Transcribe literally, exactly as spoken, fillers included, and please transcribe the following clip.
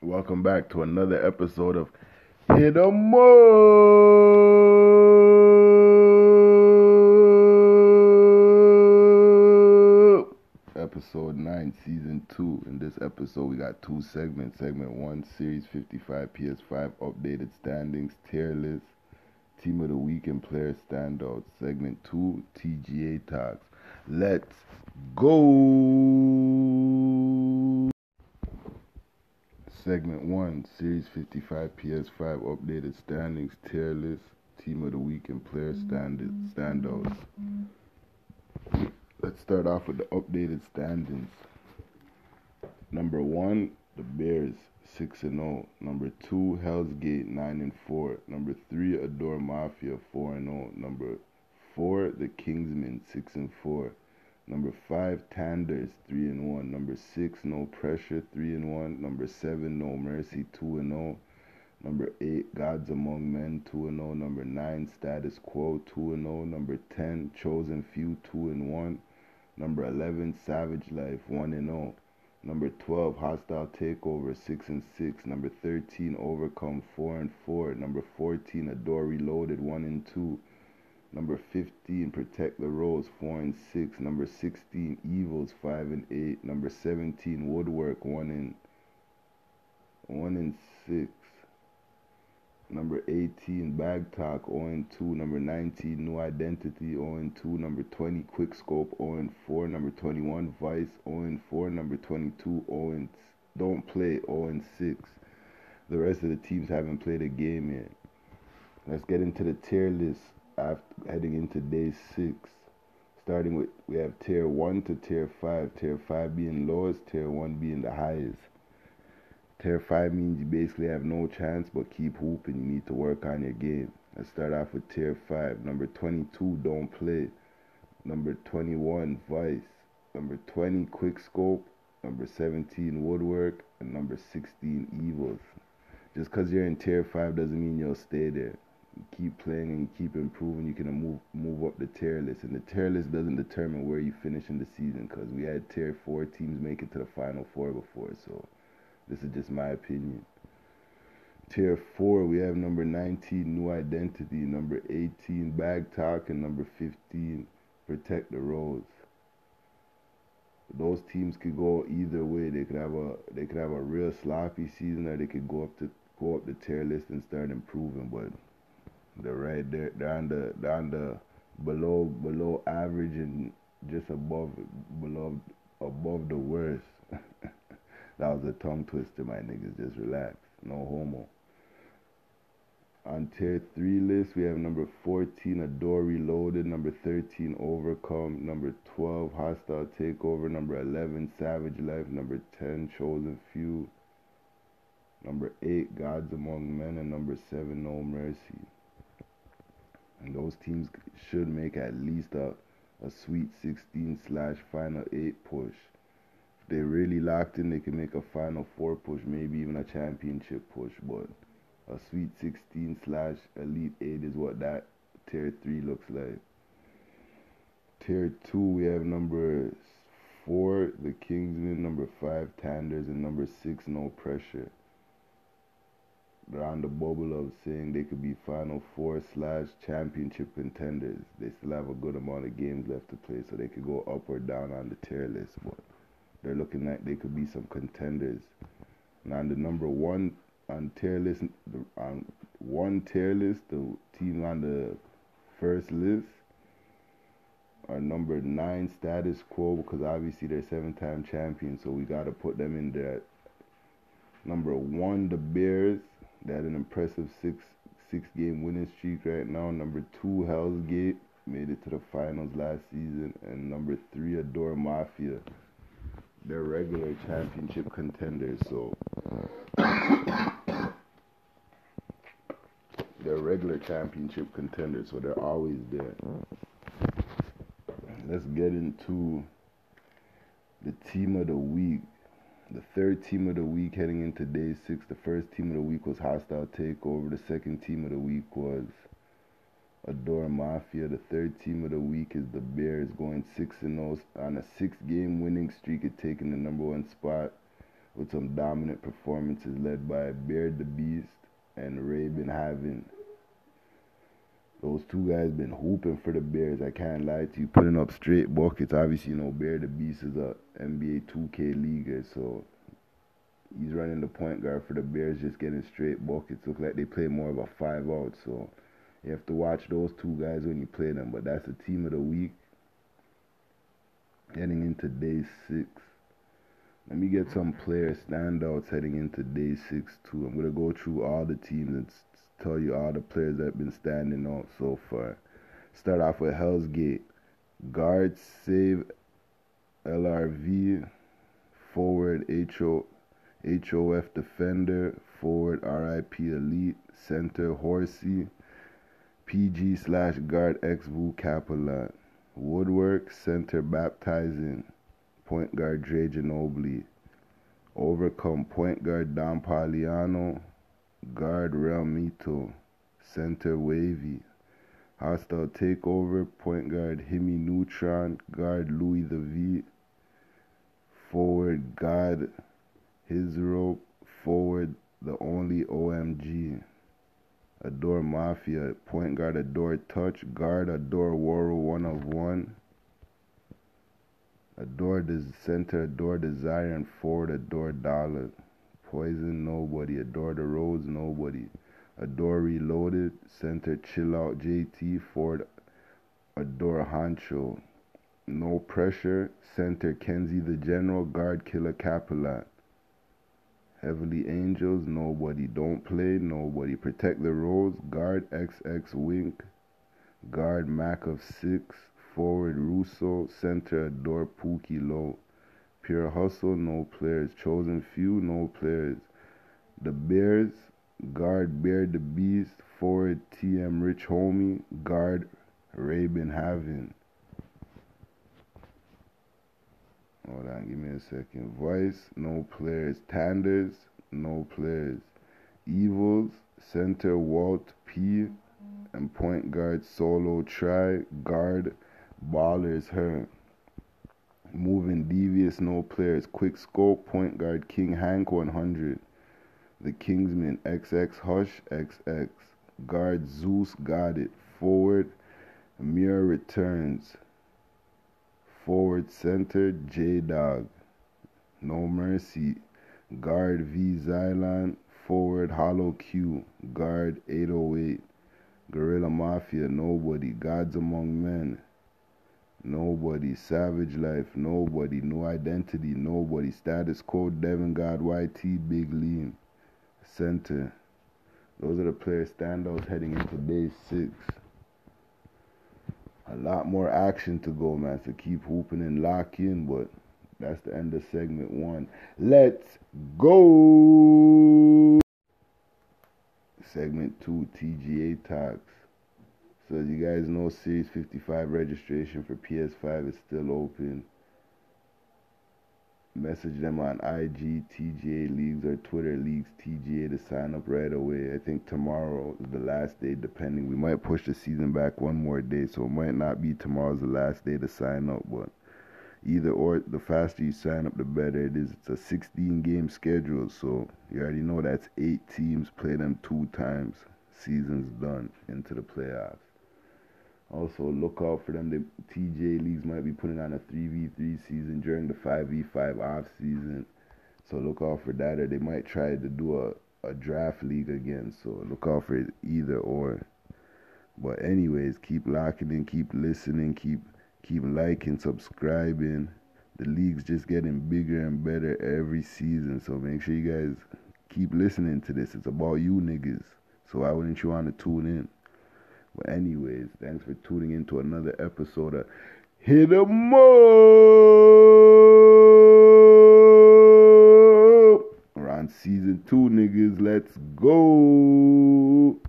Welcome back to another episode of Hit 'Em Up! Episode nine, Season two. In this episode, we got two segments. Segment one, Series fifty-five, P S five, updated standings, tier list, team of the week, and player standouts. Segment two, T G A talks. Let's go! Segment one, Series fifty-five, P S five, updated standings, tier list, team of the week, and player stand- standouts. Let's start off with the updated standings. Number one, the Bears, six and oh. Number two, Hell's Gate, nine and four. Number three, Adore Mafia, four and oh. Number four, The Kingsmen, six and four. Number five, Tanders, three and one. Number six, No Pressure, three and one. Number seven, No Mercy, two and oh. Number eight, Gods Among Men, two and oh. Number nine, Status Quo, two and oh. Number ten, Chosen Few, two and one. Number eleven, Savage Life, one and oh. Number twelve, Hostile Takeover, six and six. Number thirteen, Overcome, four and four. Number fourteen, Adore Reloaded, one and two. Number fifteen, Protect the Rose, four and six. Number sixteen, Evils, five and eight. Number seventeen, Woodwork, one and six. Number eighteen, Bag Talk, oh and two. Number nineteen, New Identity, oh and two. Number twenty, Quick Scope, oh and four. Number twenty-one, Vice, oh and four. Number twenty-two, oh and Don't Play, oh and six. The rest of the teams haven't played a game yet. Let's get into the tier list. After heading into day six, starting with, we have tier one to tier five, tier five being lowest, tier one being the highest. Tier five means you basically have no chance but keep hooping. You need to work on your game. Let's start off with tier five. Number twenty-two, Don't Play. Number twenty-one, Vice. Number twenty, Quick Scope. Number seventeen, Woodwork. And number sixteen, Evils. Just because you're in tier five doesn't mean you'll stay there. Keep playing and keep improving. You can move move up the tier list, and the tier list doesn't determine where you finish in the season, because we had tier four teams make it to the final four before, so this is just my opinion. Tier four, we have number nineteen, New Identity, number eighteen, Bag Talk, and number fifteen, Protect the Rose. Those teams could go either way. They could have a they could have a real sloppy season, or they could go up to go up the tier list and start improving, but they're right there, they're on the, they're on the below, below average and just above, below, above the worst. That was a tongue twister, my niggas. Just relax. No homo. On tier three list, we have number fourteen, Adore Reloaded. Number thirteen, Overcome. Number twelve, Hostile Takeover. Number eleven, Savage Life. Number ten, Chosen Few. Number eight, Gods Among Men. And number seven, No Mercy. And those teams should make at least a, a sweet sixteen slash final eight push. If they're really locked in, they can make a final four push, maybe even a championship push. But a sweet sixteen slash elite eight is what that tier three looks like. Tier two, we have number four, The Kingsmen, number five, Tanders, and number six, No Pressure. They're on the bubble of saying they could be final four slash championship contenders. They still have a good amount of games left to play, so they could go up or down on the tier list, but they're looking like they could be some contenders. And on the number one on tier list, on one tier list, the team on the first list are number nine, Status Quo, because obviously they're seven-time champions, so we got to put them in there. Number one, the Bears. They had an impressive six, six-game winning streak right now. Number two, Hell's Gate, made it to the finals last season. And number three, Adore Mafia. They're regular championship contenders, so... they're regular championship contenders, so they're always there. Let's get into the team of the week. The third team of the week heading into day six. The first team of the week was Hostile Takeover. The second team of the week was Adore Mafia. The third team of the week is the Bears, going six and oh on a six-game winning streak and taking the number one spot with some dominant performances led by Bear the Beast and Ray Benhaven. Those two guys been hooping for the Bears. I can't lie to you, putting up straight buckets. Obviously, you know, Bear the Beast is a N B A two K leaguer, so he's running the point guard for the Bears, just getting straight buckets. Look like they play more of a five-out, so you have to watch those two guys when you play them. But that's the team of the week. Heading into day six. Let me get some player standouts heading into day six, too. I'm going to go through all the teams and tell you all the players that have been standing out so far. Start off with Hell's Gate. Guard, Save, L R V. Forward, H O, H O F Defender. Forward, R I P Elite. Center, Horsey. P G slash guard, X V U Capelan. Woodwork, Center, Baptizing. Point guard, Dre Ginobili. Overcome, point guard, Dom Pagliano. Guard, Realmito. Center, Wavy. Hostile Takeover, point guard, Hemi Neutron. Guard, Louis the V. Forward, God Hizro. Forward, the only O M G. Adore Mafia, point guard, Adore Touch. Guard, Adore Waro, one of one. Adore Des- Center, Adore Desire, and forward, Adore Dollar. Poison, Nobody. Adore the Roads, Nobody. Adore Reloaded. Center, Chill Out J T. Forward, Adore Hancho. No Pressure. Center, Kenzie the General. Guard, Killer Capelan. Heavenly Angels, Nobody. Don't Play, Nobody. Protect the Roads. Guard, X X Wink. Guard, Mac of Six. Forward, Russo. Center, Adore Pookie Low. Pure Hustle, no players. Chosen Few, no players. The Bears, guard, Bear the Beast. Forward, T M Rich Homie. Guard, Ray Benhaven. Hold on, give me a second. Vice, no players. Tanders, no players. Evils, Center, Walt P. And point guard, Solo Try. Guard, Ballers Her. Moving Devious, no players. Quick Scope, point guard, King Hank one hundred. The Kingsman, X X Hush, X X. Guard, Zeus Got It. Forward, Mirror Returns. Forward, Center, J Dog. No Mercy. Guard, V Xylon. Forward, Hollow Q. Guard, eight oh eight. Guerrilla Mafia, Nobody. Gods Among Men, Nobody. Savage Life, Nobody. New Identity, Nobody. Status Quo, Devin God Y T, Big Lean. Center. Those are the player standouts heading into day six. A lot more action to go, man, so keep hooping and lock in, but that's the end of segment one. Let's go! Segment two, T G A Talks. So as you guys know, Series fifty-five registration for P S five is still open. Message them on I G, T G A Leagues, or Twitter, Leagues T G A, to sign up right away. I think tomorrow is the last day, depending. We might push the season back one more day, so it might not be tomorrow's the last day to sign up, but either or, the faster you sign up, the better it is. It's a sixteen-game schedule, so you already know that's eight teams. Play them two times. Season's done, into the playoffs. Also, look out for them. The T G A Leagues might be putting on a three v three season during the five v five off-season, so look out for that, or they might try to do a, a draft league again, so look out for it, either or. But anyways, keep locking in, keep listening, keep... Keep liking, subscribing. The league's just getting bigger and better every season. So make sure you guys keep listening to this. It's about you niggas. So why wouldn't you want to tune in? But anyways, thanks for tuning in to another episode of Hit 'Em Up. We're on season two, niggas. Let's go.